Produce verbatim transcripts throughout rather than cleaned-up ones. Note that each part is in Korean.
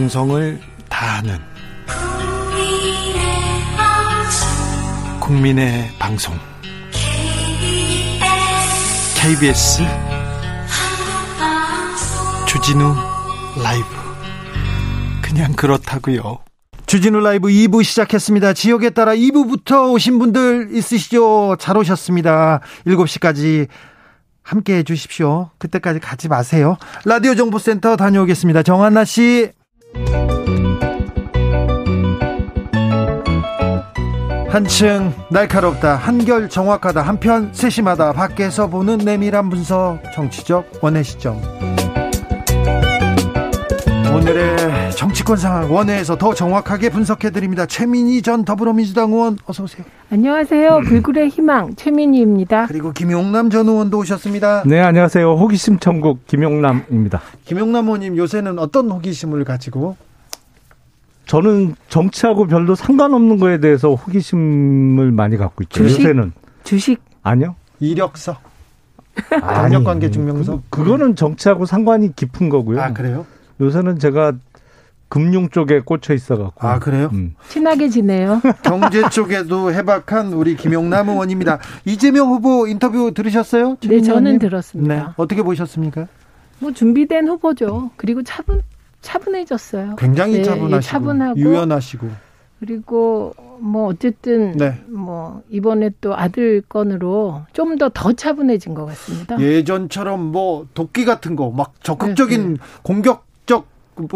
정성을 다하는 국민의 방송 케이비에스 주진우 라이브, 그냥 그렇다고요. 주진우 라이브 이 부 시작했습니다. 지역에 따라 이 부부터 오신 분들 있으시죠? 잘 오셨습니다. 일곱 시까지 함께해 주십시오. 그때까지 가지 마세요. 라디오 정보센터 다녀오겠습니다. 정한나 씨. 한층 날카롭다, 한결 정확하다, 한편 세심하다, 밖에서 보는 내밀한 분석, 정치적 원외시점. 오늘의 정치권 상황 원외에서 더 정확하게 분석해드립니다. 최민희 전 더불어민주당 의원 어서 오세요. 안녕하세요. 불굴의 희망 최민희입니다. 그리고 김용남 전 의원도 오셨습니다. 네, 안녕하세요. 호기심 천국 김용남입니다. 김용남 의원님, 요새는 어떤 호기심을 가지고? 저는 정치하고 별로 상관없는 거에 대해서 호기심을 많이 갖고 있죠. 주식? 요새는. 주식? 아니요. 이력서? 경력관계 증명서? 그, 그거는 정치하고 상관이 깊은 거고요. 아, 그래요? 요새는 제가 금융 쪽에 꽂혀 있어갖고. 아, 그래요? 음. 친하게 지내요. 경제 쪽에도 해박한 우리 김용남 의원입니다. 이재명 후보 인터뷰 들으셨어요? 네, 저는 의원님? 들었습니다. 네. 어떻게 보셨습니까? 뭐 준비된 후보죠. 그리고 차분. 차분해졌어요. 굉장히 네, 차분하시고, 차분하고 유연하시고. 그리고 뭐 어쨌든 네. 뭐 이번에 또 아들 건으로 좀 더 더 차분해진 것 같습니다. 예전처럼 뭐 도끼 같은 거 막 적극적인 네, 네. 공격적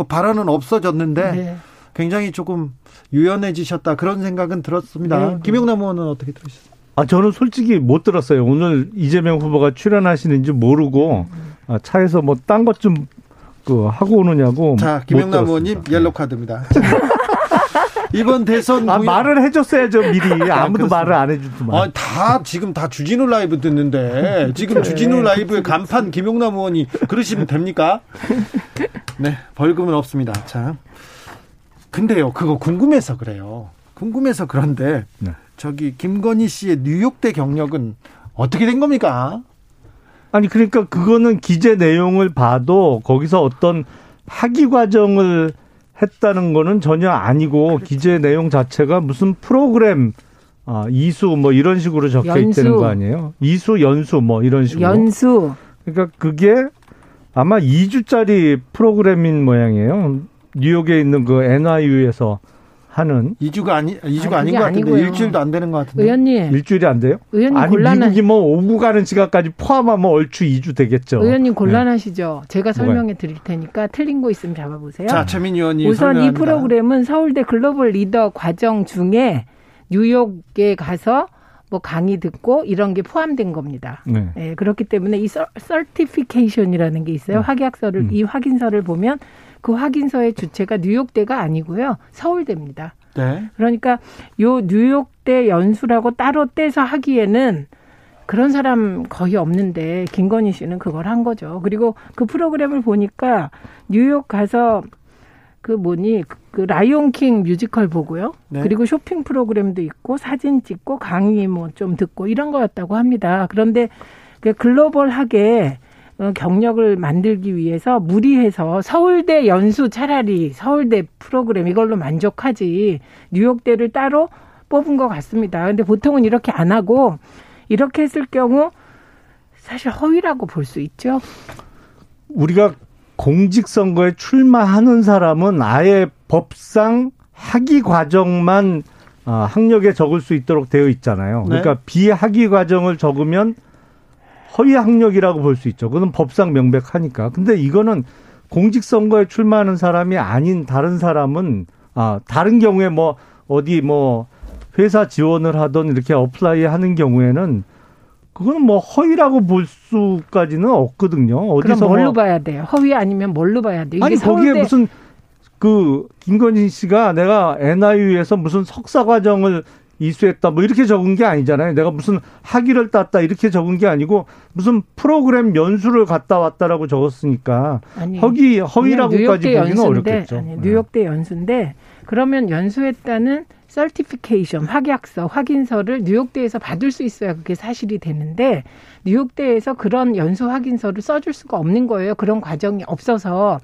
발언은 없어졌는데 네. 굉장히 조금 유연해지셨다, 그런 생각은 들었습니다. 네. 김용남 의원은 어떻게 들으셨어요? 아, 저는 솔직히 못 들었어요. 오늘 이재명 후보가 출연하시는지 모르고 차에서 뭐 딴 것 좀 그 하고 오느냐고. 자, 김용남 의원님 옐로 카드입니다. 이번 대선 아, 무효... 말을 해줬어야죠 미리. 아, 아무도 그렇습니다. 말을 안 해주더만. 아, 다 지금 다 주진우 라이브 듣는데 지금 주진우 라이브의 간판 김용남 의원이 그러시면 됩니까? 네, 벌금은 없습니다. 자, 근데요 그거 궁금해서 그래요. 궁금해서 그런데 네. 저기 김건희 씨의 뉴욕대 경력은 어떻게 된 겁니까? 아니, 그러니까 그거는 기재 내용을 봐도 거기서 어떤 학위 과정을 했다는 거는 전혀 아니고 그렇죠. 기재 내용 자체가 무슨 프로그램 아, 이수 뭐 이런 식으로 적혀 연수. 있다는 거 아니에요? 이수, 연수 뭐 이런 식으로. 연수. 그러니까 그게 아마 이 주짜리 프로그램인 모양이에요. 뉴욕에 있는 그 엔아이유에서 하는. 이 주가 아니, 이 주가 아니, 아닌 것 아니고요. 같은데. 일주일도 안 되는 것 같은데. 의원님. 일주일이 안 돼요? 의원님 아니, 곤란한. 미국이 뭐 오고 가는 시간까지 포함하면 얼추 이 주 되겠죠. 의원님 곤란하시죠. 네. 제가 설명해 드릴 테니까 틀린 거 있으면 잡아보세요. 자, 최민희 의원님. 우선 설명합니다. 이 프로그램은 서울대 글로벌 리더 과정 중에 뉴욕에 가서 뭐 강의 듣고 이런 게 포함된 겁니다. 네. 네, 그렇기 때문에 이 서티피케이션이라는 게 있어요. 음. 확약서를, 음. 이 확인서를 보면 그 확인서의 주체가 뉴욕대가 아니고요. 서울대입니다. 네. 그러니까 요 뉴욕대 연수라고 따로 떼서 하기에는 그런 사람 거의 없는데 김건희 씨는 그걸 한 거죠. 그리고 그 프로그램을 보니까 뉴욕 가서 그 뭐니 그 라이온킹 뮤지컬 보고요. 네. 그리고 쇼핑 프로그램도 있고 사진 찍고 강의 뭐 좀 듣고 이런 거였다고 합니다. 그런데 글로벌하게 경력을 만들기 위해서 무리해서 서울대 연수, 차라리 서울대 프로그램 이걸로 만족하지 뉴욕대를 따로 뽑은 것 같습니다. 그런데 보통은 이렇게 안 하고 이렇게 했을 경우 사실 허위라고 볼 수 있죠. 우리가 공직선거에 출마하는 사람은 아예 법상 학위 과정만 학력에 적을 수 있도록 되어 있잖아요. 그러니까 네. 비학위 과정을 적으면 허위 학력이라고 볼 수 있죠. 그건 법상 명백하니까. 근데 이거는 공직선거에 출마하는 사람이 아닌 다른 사람은, 아, 다른 경우에 뭐, 어디 뭐, 회사 지원을 하던 이렇게 어플라이 하는 경우에는 그건 뭐 허위라고 볼 수까지는 없거든요. 어디서 그럼 뭘로 뭐, 봐야 돼요? 허위 아니면 뭘로 봐야 돼요? 이게 아니, 서울대... 거기에 무슨 그, 김건희 씨가 내가 엔아이유에서 무슨 석사과정을 이수했다 뭐 이렇게 적은 게 아니잖아요. 내가 무슨 학위를 땄다 이렇게 적은 게 아니고 무슨 프로그램 연수를 갔다 왔다라고 적었으니까 아니, 허위, 허위라고까지 보기는 연수인데, 어렵겠죠. 아니, 뉴욕대 네. 연수인데 그러면 연수했다는 서티피케이션, 확약서, 확인서를 뉴욕대에서 받을 수 있어야 그게 사실이 되는데 뉴욕대에서 그런 연수 확인서를 써줄 수가 없는 거예요. 그런 과정이 없어서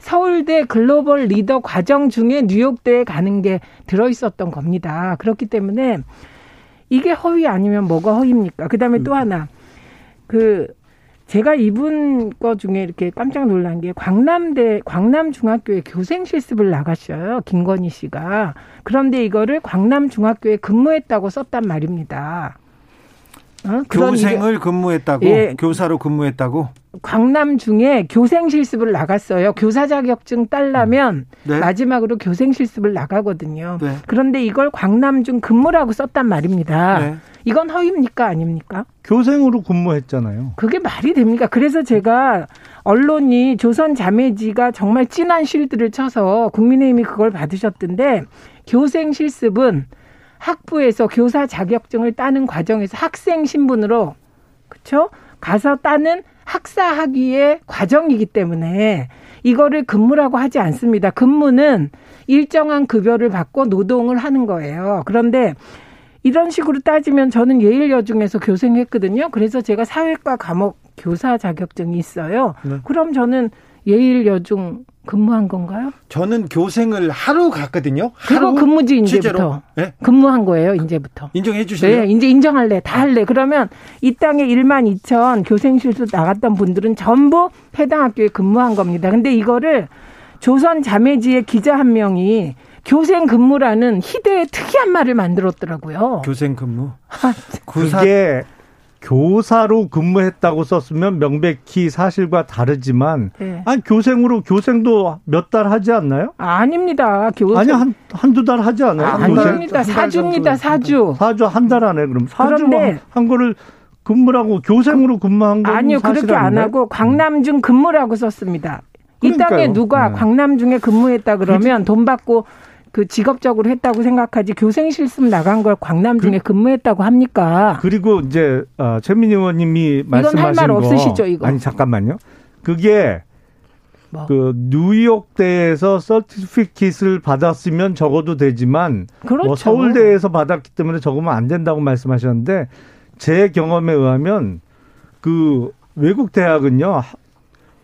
서울대 글로벌 리더 과정 중에 뉴욕대에 가는 게 들어있었던 겁니다. 그렇기 때문에 이게 허위 아니면 뭐가 허위입니까? 그다음에 음. 또 하나, 그 제가 이분 거 중에 이렇게 깜짝 놀란 게 광남대, 광남중학교에 교생 실습을 나갔어요. 김건희 씨가. 그런데 이거를 광남중학교에 근무했다고 썼단 말입니다. 어? 교생을 근무했다고? 예. 교사로 근무했다고? 광남중에 교생 실습을 나갔어요. 교사 자격증 따려면 네. 마지막으로 교생 실습을 나가거든요. 네. 그런데 이걸 광남중 근무라고 썼단 말입니다. 네. 이건 허위입니까? 아닙니까? 교생으로 근무했잖아요. 그게 말이 됩니까? 그래서 제가 언론이 조선 자매지가 정말 진한 쉴드를 쳐서 국민의힘이 그걸 받으셨던데, 교생 실습은 학부에서 교사 자격증을 따는 과정에서 학생 신분으로, 그렇죠? 가서 따는 학사 학위의 과정이기 때문에 이거를 근무라고 하지 않습니다. 근무는 일정한 급여를 받고 노동을 하는 거예요. 그런데 이런 식으로 따지면 저는 예일여중에서 교생했거든요. 그래서 제가 사회과 과목 교사 자격증이 있어요. 네. 그럼 저는 예일여중 근무한 건가요? 저는 교생을 하루 갔거든요. 하루 근무지 이제부터. 네? 근무한 거예요. 이제부터. 인정해 주시네요. 네, 이제 인정할래. 다 할래. 그러면 이 땅에 일만 이천 교생실수 나갔던 분들은 전부 해당 학교에 근무한 겁니다. 근데 이거를 조선 자매지의 기자 한 명이 교생 근무라는 희대의 특이한 말을 만들었더라고요. 교생 근무? 그게... 교사로 근무했다고 썼으면 명백히 사실과 다르지만, 네. 아니, 교생으로, 교생도 몇 달 하지 않나요? 아닙니다. 교생. 아니, 한, 한두 달 하지 않아요? 아, 아닙니다. 사주입니다, 사주. 사주 한 달 안에 그럼. 사주 한, 한 거를 근무라고, 교생으로 근무한 거 아니요, 그렇게 안 하고, 광남중 근무라고 썼습니다. 그러니까요. 이 땅에 누가 네. 광남중에 근무했다 그러면 돈 받고, 그 직업적으로 했다고 생각하지 교생 실습 나간 걸 광남중에 그, 근무했다고 합니까? 그리고 이제 어, 최민희 의원님이 말씀하신 거. 이건 할 말 없으시죠, 이거? 아니 잠깐만요. 그게 뭐. 그 뉴욕대에서 서티피킷을 받았으면 적어도 되지만 그렇죠. 뭐 서울대에서 받았기 때문에 적으면 안 된다고 말씀하셨는데, 제 경험에 의하면 그 외국 대학은요,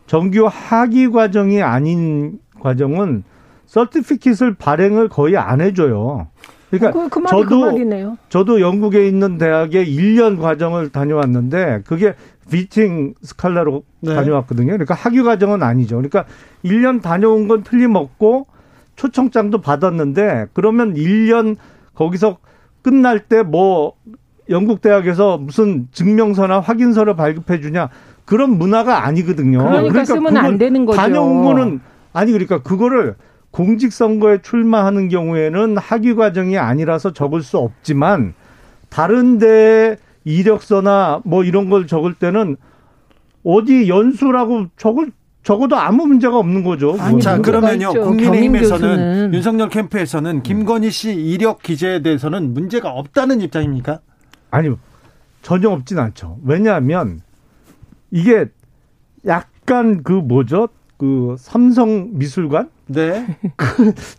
정규 학위 과정이 아닌 과정은 서티피킷을 발행을 거의 안 해줘요. 그러니까 그, 그 말이 저도, 그 말이네요. 저도 영국에 있는 대학에 일 년 과정을 다녀왔는데, 그게 비팅 스칼라로 네. 다녀왔거든요. 그러니까 학위 과정은 아니죠. 그러니까 일 년 다녀온 건 틀림없고 초청장도 받았는데, 그러면 일 년 거기서 끝날 때 뭐 영국 대학에서 무슨 증명서나 확인서를 발급해 주냐, 그런 문화가 아니거든요. 그러니까, 그러니까 쓰면 안 되는 거죠. 다녀온 거는 아니, 그러니까 그거를 공직선거에 출마하는 경우에는 학위 과정이 아니라서 적을 수 없지만, 다른 데에 이력서나 뭐 이런 걸 적을 때는 어디 연수라고 적을, 적어도 아무 문제가 없는 거죠. 아니, 자, 그러면요. 있죠. 국민의힘에서는, 윤석열 캠프에서는 김건희 씨 이력 기재에 대해서는 문제가 없다는 입장입니까? 아니요. 전혀 없진 않죠. 왜냐하면 이게 약간 그 뭐죠? 그 삼성 미술관? 네. 그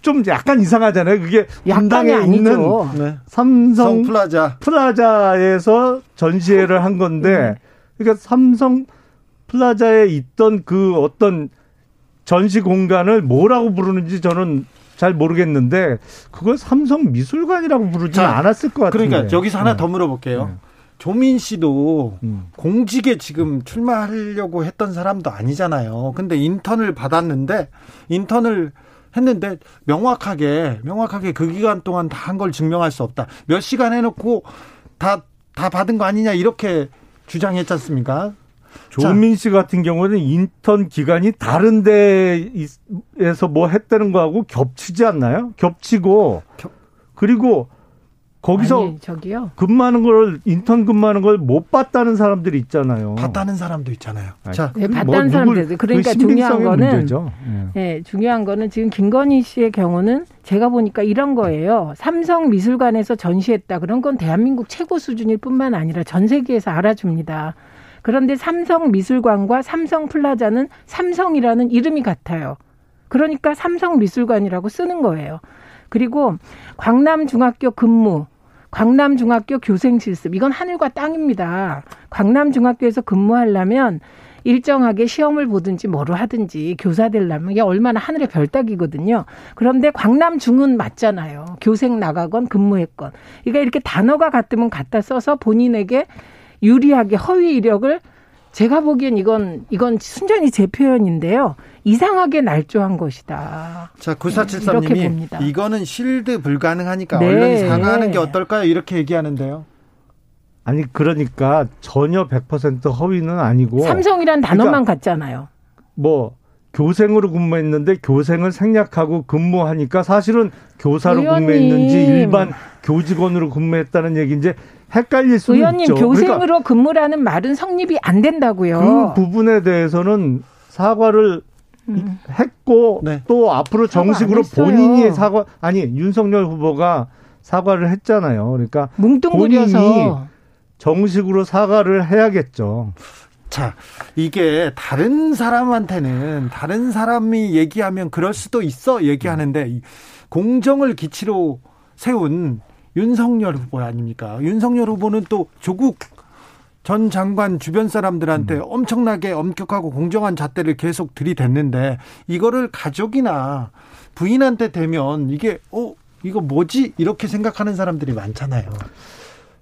좀 약간 이상하잖아요. 그게 분당에 있는 네. 삼성 플라자. 플라자에서 전시회를 한 건데, 그러니까 삼성 플라자에 있던 그 어떤 전시 공간을 뭐라고 부르는지 저는 잘 모르겠는데, 그걸 삼성 미술관이라고 부르지 않았을 것 같은데. 그러니까 여기서 하나 네. 더 물어볼게요. 네. 조민 씨도 음. 공직에 지금 출마하려고 했던 사람도 아니잖아요. 근데 인턴을 받았는데, 인턴을 했는데 명확하게 명확하게 그 기간 동안 다 한 걸 증명할 수 없다. 몇 시간 해놓고 다, 다 받은 거 아니냐, 이렇게 주장했지 않습니까? 조민 자. 씨 같은 경우는 인턴 기간이 다른 데에서 뭐 했다는 거하고 겹치지 않나요? 겹치고 겹... 그리고 거기서 아니, 저기요. 근무하는 걸, 인턴 근무하는 걸 못 봤다는 사람들이 있잖아요. 봤다는 사람도 있잖아요. 아니, 자, 네, 봤다는 뭐, 사람들도. 그러니까 그 중요한 거는 예. 네, 중요한 거는 지금 김건희 씨의 경우는 제가 보니까 이런 거예요. 삼성 미술관에서 전시했다. 그런 건 대한민국 최고 수준일 뿐만 아니라 전 세계에서 알아줍니다. 그런데 삼성 미술관과 삼성 플라자는 삼성이라는 이름이 같아요. 그러니까 삼성 미술관이라고 쓰는 거예요. 그리고 광남중학교 근무, 광남중학교 교생실습, 이건 하늘과 땅입니다. 광남중학교에서 근무하려면 일정하게 시험을 보든지 뭐로 하든지 교사 되려면 이게 얼마나 하늘의 별따기거든요. 그런데 광남중은 맞잖아요. 교생 나가건 근무했건. 그러니까 이렇게 단어가 같으면 갖다 써서 본인에게 유리하게 허위 이력을, 제가 보기엔 이건 이건 순전히 제 표현인데요. 이상하게 날조한 것이다. 자, 구사칠삼 님이 네, 이거는 실드 불가능하니까 네, 언론이 사과하는 게 어떨까요? 이렇게 얘기하는데요. 아니 그러니까 전혀 백 퍼센트 허위는 아니고. 삼성이란 단어만 그러니까 같잖아요. 뭐 교생으로 근무했는데 교생을 생략하고 근무하니까 사실은 교사로 의원님, 근무했는지 일반 교직원으로 근무했다는 얘기인지 헷갈릴 수는 의원님, 있죠. 의원님 교생으로 그러니까 근무라는 말은 성립이 안 된다고요. 그 부분에 대해서는 사과를 음. 했고 네. 또 앞으로 정식으로 본인이 사과, 아니 윤석열 후보가 사과를 했잖아요. 그러니까 뭉뚱그려서 본인이 정식으로 사과를 해야겠죠. 자, 이게 다른 사람한테는 다른 사람이 얘기하면 그럴 수도 있어 얘기하는데 공정을 기치로 세운 윤석열 후보 아닙니까? 윤석열 후보는 또 조국 전 장관 주변 사람들한테 음. 엄청나게 엄격하고 공정한 잣대를 계속 들이댔는데 이거를 가족이나 부인한테 대면 이게 어 이거 뭐지? 이렇게 생각하는 사람들이 많잖아요.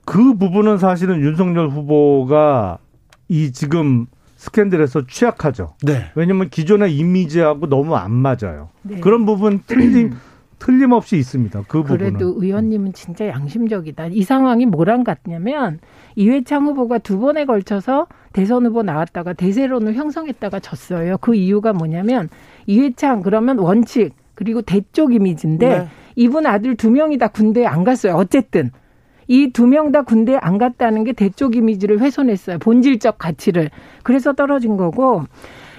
그 부분은 사실은 윤석열 후보가 이 지금 스캔들에서 취약하죠. 네. 왜냐하면 기존의 이미지하고 너무 안 맞아요. 네. 그런 부분 틀림, 틀림없이 있습니다. 그 부분은. 그래도 의원님은 진짜 양심적이다. 이 상황이 뭐랑 같냐면 이회창 후보가 두 번에 걸쳐서 대선 후보 나왔다가 대세론을 형성했다가 졌어요. 그 이유가 뭐냐면 이회창 그러면 원칙 그리고 대쪽 이미지인데 네. 이분 아들 두 명이 다 군대에 안 갔어요. 어쨌든. 이 두 명 다 군대에 안 갔다는 게 대쪽 이미지를 훼손했어요. 본질적 가치를. 그래서 떨어진 거고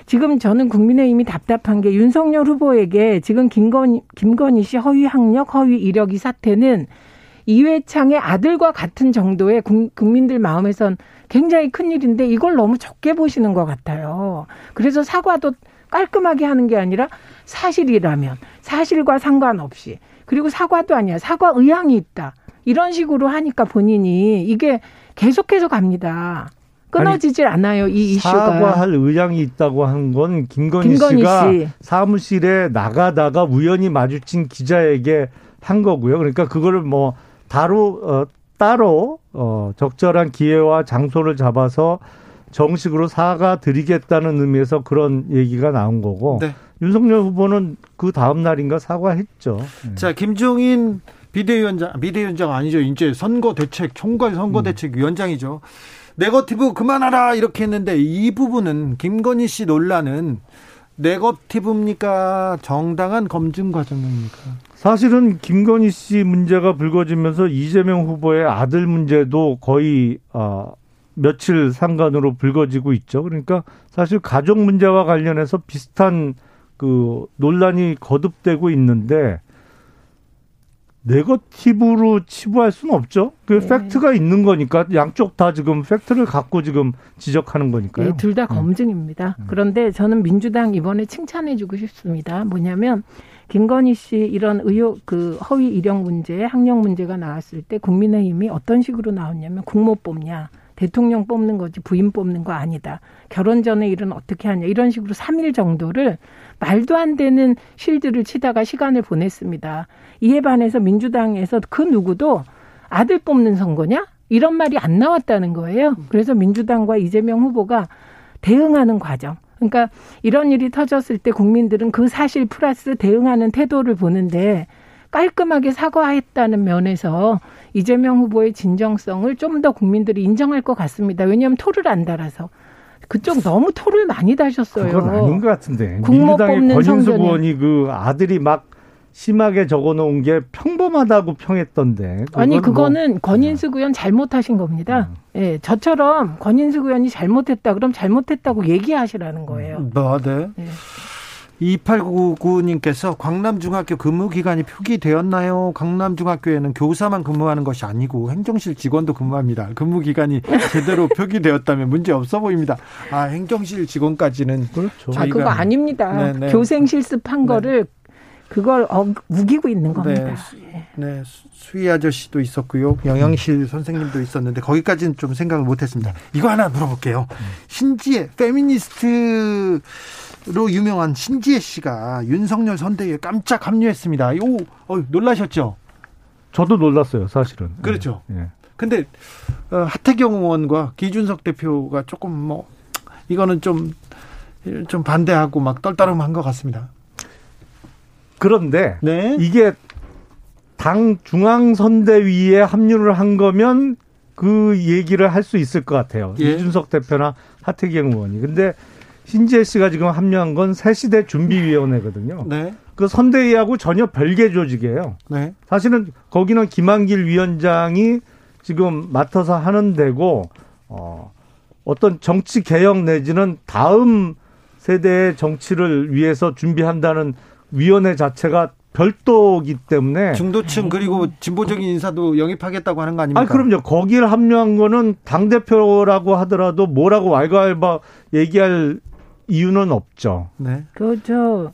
지금 저는 국민의힘이 답답한 게 윤석열 후보에게 지금 김건희, 김건희 씨 허위 학력, 허위 이력 이 사태는 이회창의 아들과 같은 정도의 국민들 마음에선 굉장히 큰 일인데 이걸 너무 적게 보시는 것 같아요. 그래서 사과도 깔끔하게 하는 게 아니라 사실이라면 사실과 상관없이 그리고 사과도 아니야. 사과 의향이 있다. 이런 식으로 하니까 본인이 이게 계속해서 갑니다. 끊어지질 아니, 않아요. 이 이슈가. 사과할 의향이 있다고 한 건 김건희, 김건희 씨가 씨. 사무실에 나가다가 우연히 마주친 기자에게 한 거고요. 그러니까 그거를 뭐 따로, 어, 따로 어, 적절한 기회와 장소를 잡아서 정식으로 사과드리겠다는 의미에서 그런 얘기가 나온 거고 네. 윤석열 후보는 그 다음 날인가 사과했죠. 자, 김종인 비대위원장, 비대위원장 아니죠. 이제 선거대책, 총괄선거대책위원장이죠. 네거티브 그만하라 이렇게 했는데 이 부분은 김건희 씨 논란은 네거티브입니까? 정당한 검증 과정입니까? 사실은 김건희 씨 문제가 불거지면서 이재명 후보의 아들 문제도 거의 어, 며칠 상간으로 불거지고 있죠. 그러니까 사실 가족 문제와 관련해서 비슷한 그 논란이 거듭되고 있는데 네거티브로 치부할 수는 없죠. 그 네. 팩트가 있는 거니까 양쪽 다 지금 팩트를 갖고 지금 지적하는 거니까요. 네, 둘 다 검증입니다. 음. 그런데 저는 민주당 이번에 칭찬해 주고 싶습니다. 뭐냐면 김건희 씨 이런 의혹 그 허위 이력 문제, 학력 문제가 나왔을 때 국민의힘이 어떤 식으로 나왔냐면 국모 뽑냐. 대통령 뽑는 거지 부인 뽑는 거 아니다. 결혼 전에 일은 어떻게 하냐. 이런 식으로 삼 일 정도를 말도 안 되는 실드를 치다가 시간을 보냈습니다. 이에 반해서 민주당에서 그 누구도 아들 뽑는 선거냐? 이런 말이 안 나왔다는 거예요. 그래서 민주당과 이재명 후보가 대응하는 과정. 그러니까 이런 일이 터졌을 때 국민들은 그 사실 플러스 대응하는 태도를 보는데 깔끔하게 사과했다는 면에서 이재명 후보의 진정성을 좀 더 국민들이 인정할 것 같습니다. 왜냐하면 토를 안 달아서. 그쪽 너무 토를 많이 다셨어요. 그건 아닌 것 같은데. 민주당의 권인숙 의원이 그 아들이 막 심하게 적어놓은 게 평범하다고 평했던데. 아니 그거는 뭐. 권인숙 의원 잘못하신 겁니다. 음. 예, 저처럼 권인숙 의원이 잘못했다 그럼 잘못했다고 얘기하시라는 거예요. 아, 네. 예. 이팔구구 님께서 광남중학교 근무기간이 표기되었나요? 광남중학교에는 교사만 근무하는 것이 아니고 행정실 직원도 근무합니다. 근무기간이 제대로 표기되었다면 문제없어 보입니다. 아, 행정실 직원까지는. 그렇죠. 아, 그거 아닙니다. 네네. 교생 실습한 네. 거를 그걸 어, 우기고 있는 겁니다. 네, 네, 수희 아저씨도 있었고요. 영양실 선생님도 있었는데 거기까지는 좀 생각을 못했습니다. 이거 하나 물어볼게요. 음. 신지혜, 페미니스트로 유명한 신지혜 씨가 윤석열 선대위에 깜짝 합류했습니다. 오, 어, 놀라셨죠? 저도 놀랐어요, 사실은. 그렇죠. 예, 예. 근데 어, 하태경 의원과 기준석 대표가 조금 뭐 이거는 좀, 좀 반대하고 막 떨따름한 것 같습니다. 그런데 네. 이게 당 중앙선대위에 합류를 한 거면 그 얘기를 할 수 있을 것 같아요. 예. 이준석 대표나 하태경 의원이. 근데 신지혜 씨가 지금 합류한 건 새시대 준비위원회거든요. 네. 그 선대위하고 전혀 별개 조직이에요. 네. 사실은 거기는 김한길 위원장이 지금 맡아서 하는 데고 어, 어떤 정치 개혁 내지는 다음 세대의 정치를 위해서 준비한다는 위원회 자체가 별도이기 때문에 중도층 그리고 진보적인 인사도 영입하겠다고 하는 거 아닙니까? 아, 그럼요. 거기에 합류한 거는 당대표라고 하더라도 뭐라고 왈가왈부 얘기할 이유는 없죠. 네. 그렇죠.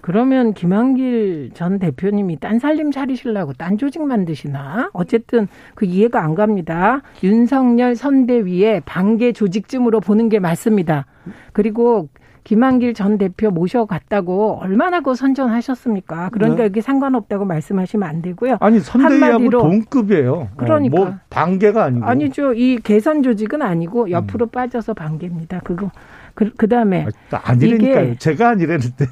그러면 김한길 전 대표님이 딴 살림 차리시려고 딴 조직 만드시나? 어쨌든 그 이해가 안 갑니다. 윤석열 선대위의 반개 조직쯤으로 보는 게 맞습니다. 그리고 김한길 전 대표 모셔갔다고 얼마나 그 선전하셨습니까? 그런데 네. 여기 상관없다고 말씀하시면 안 되고요. 아니, 선대위하고 동급이에요. 그러니까. 어, 뭐 반개가 아니고. 아니죠. 이 개선 조직은 아니고 옆으로 음. 빠져서 반개입니다. 그거, 그, 그 다음에. 아니라니까요. 제가 아니라는데.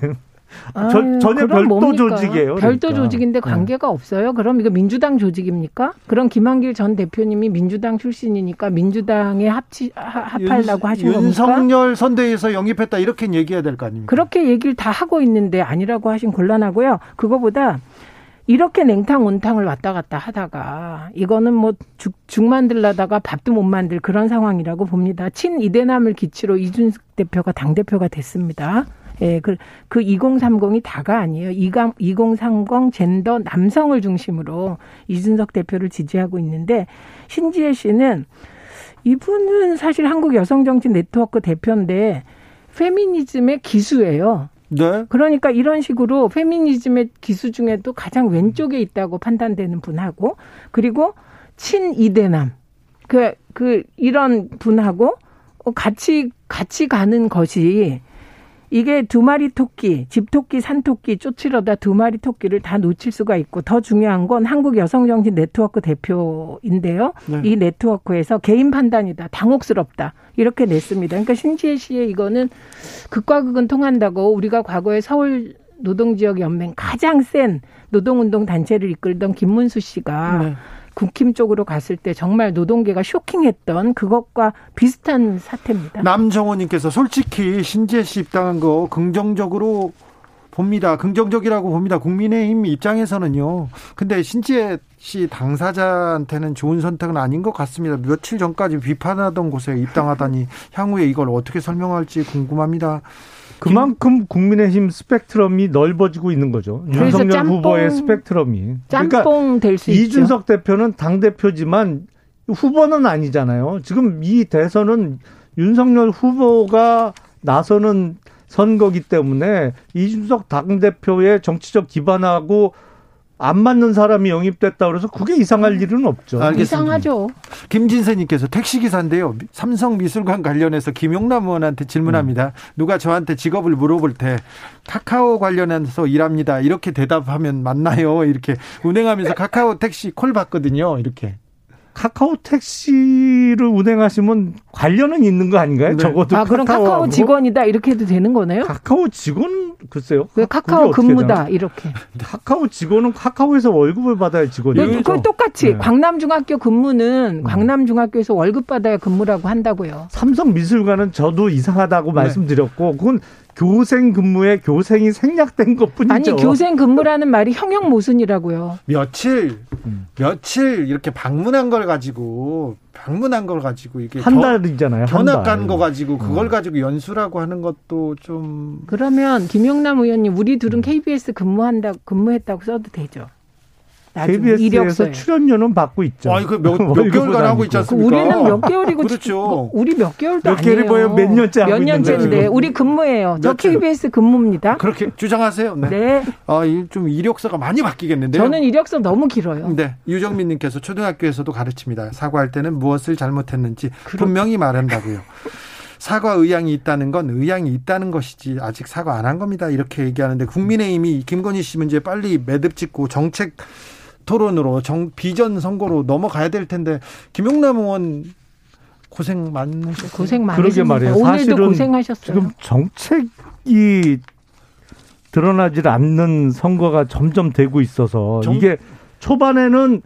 아유, 저, 전혀 별도 뭡니까? 조직이에요. 별도 그러니까. 조직인데 관계가 네. 없어요. 그럼 이거 민주당 조직입니까? 그럼 김한길 전 대표님이 민주당 출신이니까 민주당에 합치, 하, 합하려고 하신 겁니까? 윤석열 선대위에서 영입했다 이렇게 얘기해야 될 거 아닙니까? 그렇게 얘기를 다 하고 있는데 아니라고 하신 곤란하고요. 그거보다 이렇게 냉탕 온탕을 왔다 갔다 하다가 이거는 뭐 죽, 죽 만들려다가 밥도 못 만들 그런 상황이라고 봅니다. 친 이대남을 기치로 이준석 대표가 당대표가 됐습니다. 예, 그, 그 이공삼공이 다가 아니에요. 이공삼공 젠더 남성을 중심으로 이준석 대표를 지지하고 있는데 신지혜 씨는 이분은 사실 한국 여성정치 네트워크 대표인데 페미니즘의 기수예요. 네. 그러니까 이런 식으로 페미니즘의 기수 중에도 가장 왼쪽에 있다고 판단되는 분하고 그리고 친이대남 그, 그 이런 분하고 같이 같이 가는 것이 이게 두 마리 토끼, 집토끼, 산토끼 쫓으려다 두 마리 토끼를 다 놓칠 수가 있고 더 중요한 건 한국 여성정치 네트워크 대표인데요. 네. 이 네트워크에서 개인 판단이다, 당혹스럽다 이렇게 냈습니다. 그러니까 신지혜 씨의 이거는 극과 극은 통한다고 우리가 과거에 서울 노동지역연맹 가장 센 노동운동 단체를 이끌던 김문수 씨가 네. 국힘 쪽으로 갔을 때 정말 노동계가 쇼킹했던 그것과 비슷한 사태입니다. 남정호님께서 솔직히 신지혜 씨 입당한 거 긍정적으로 봅니다. 긍정적이라고 봅니다. 국민의힘 입장에서는요. 근데 신지혜 씨 당사자한테는 좋은 선택은 아닌 것 같습니다. 며칠 전까지 비판하던 곳에 입당하다니 향후에 이걸 어떻게 설명할지 궁금합니다. 그만큼 국민의힘 스펙트럼이 넓어지고 있는 거죠. 윤석열 짬뽕, 후보의 스펙트럼이. 짬뽕 그러니까 될 수 있죠. 이준석 대표는 당대표지만 후보는 아니잖아요. 지금 이 대선은 윤석열 후보가 나서는 선거기 때문에 이준석 당대표의 정치적 기반하고 안 맞는 사람이 영입됐다 그래서 그게 이상할 일은 없죠. 알겠습니다. 이상하죠. 김진세님께서 택시기사인데요. 삼성 미술관 관련해서 김용남 의원한테 질문합니다. 음. 누가 저한테 직업을 물어볼 때 카카오 관련해서 일합니다. 이렇게 대답하면 맞나요? 이렇게 운행하면서 카카오 택시 콜 받거든요. 이렇게. 카카오 택시를 운행하시면 관련은 있는 거 아닌가요? 네. 적어도. 아, 그럼 카카오 하고. 직원이다 이렇게 해도 되는 거네요? 카카오 직원 글쎄요. 왜 카카오 근무다 이렇게. 카카오 직원은 카카오에서 월급을 받아야 직원이에요. 그걸 똑같이 네. 광남중학교 근무는 광남중학교에서 월급 받아야 근무라고 한다고요. 삼성 미술관은 저도 이상하다고 네. 말씀드렸고 그건 교생 근무에 교생이 생략된 것뿐이죠. 아니 교생 근무라는 말이 형용 모순이라고요. 며칠 며칠 이렇게 방문한 걸 가지고 방문한 걸 가지고 이게 한 달이잖아요. 견학 간 거 가지고 그걸 가지고 연수라고 하는 것도 좀 그러면 김용남 의원님 우리 둘은 케이비에스 근무한다 근무했다고 써도 되죠. 케이비에스에서 출연료는 받고 있죠. 아니, 그 몇, 몇 개월간 하고 있지 않습니까? 우리는 몇 개월이고. 그렇죠. 우리 몇 개월도 몇 아니에요. 몇 개월이 뭐예요? 몇 년째 몇 하고 있는데. 몇 년째인데. 우리 근무예요. 저 케이비에스 근무입니다. 그렇게 주장하세요. 네. 네. 아, 좀 이력서가 많이 바뀌겠는데요. 저는 이력서 너무 길어요. 네. 유정민 님께서 초등학교에서도 가르칩니다. 사과할 때는 무엇을 잘못했는지 그렇... 분명히 말한다고요. 사과 의향이 있다는 건 의향이 있다는 것이지 아직 사과 안 한 겁니다. 이렇게 얘기하는데 국민의힘이 김건희 씨 문제 빨리 매듭 짓고 정책 토론으로 정, 비전 선거로 넘어가야 될 텐데 김용남 의원 고생 많으셨어요. 고생 많으셨어요. 오늘도 고생하셨어요. 지금 정책이 드러나질 않는 선거가 점점 되고 있어서 정... 이게 초반에는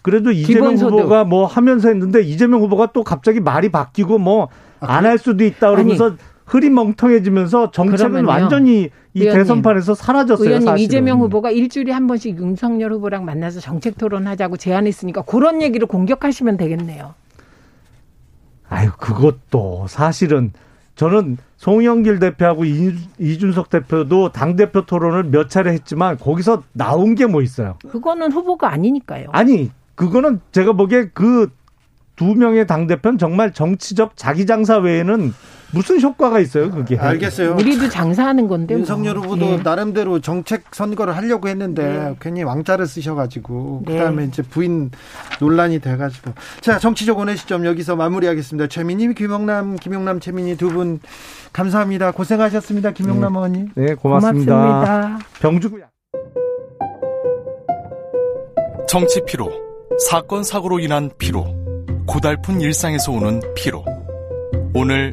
그래도 이재명 기본소득. 후보가 뭐 하면서 했는데 이재명 후보가 또 갑자기 말이 바뀌고 뭐 안 할 수도 있다 그러면서 아니, 흐리멍텅해지면서 정책은 그러면요. 완전히 이 의원님, 대선판에서 사라졌어요. 의원님 사실은. 이재명 후보가 일주일에 한 번씩 윤석열 후보랑 만나서 정책 토론하자고 제안했으니까 그런 얘기를 공격하시면 되겠네요. 아유 그것도 사실은 저는 송영길 대표하고 이준석 대표도 당대표 토론을 몇 차례 했지만 거기서 나온 게 뭐 있어요? 그거는 후보가 아니니까요. 아니 그거는 제가 보기에 그 두 명의 당대표는 정말 정치적 자기 장사 외에는 무슨 효과가 있어요 그게? 알겠어요. 우리도 장사하는 건데. 윤석열 뭐. 후보도 예. 나름대로 정책 선거를 하려고 했는데 네. 괜히 왕자를 쓰셔가지고 네. 그다음에 이제 부인 논란이 돼가지고. 자 정치적 원의 시점 여기서 마무리하겠습니다. 최민희, 김용남, 김용남, 최민희 두 분 감사합니다. 고생하셨습니다. 김용남 네. 의원님. 네 고맙습니다. 고맙습니다. 병주구 약. 정치 피로, 사건 사고로 인한 피로, 고달픈 일상에서 오는 피로. 오늘.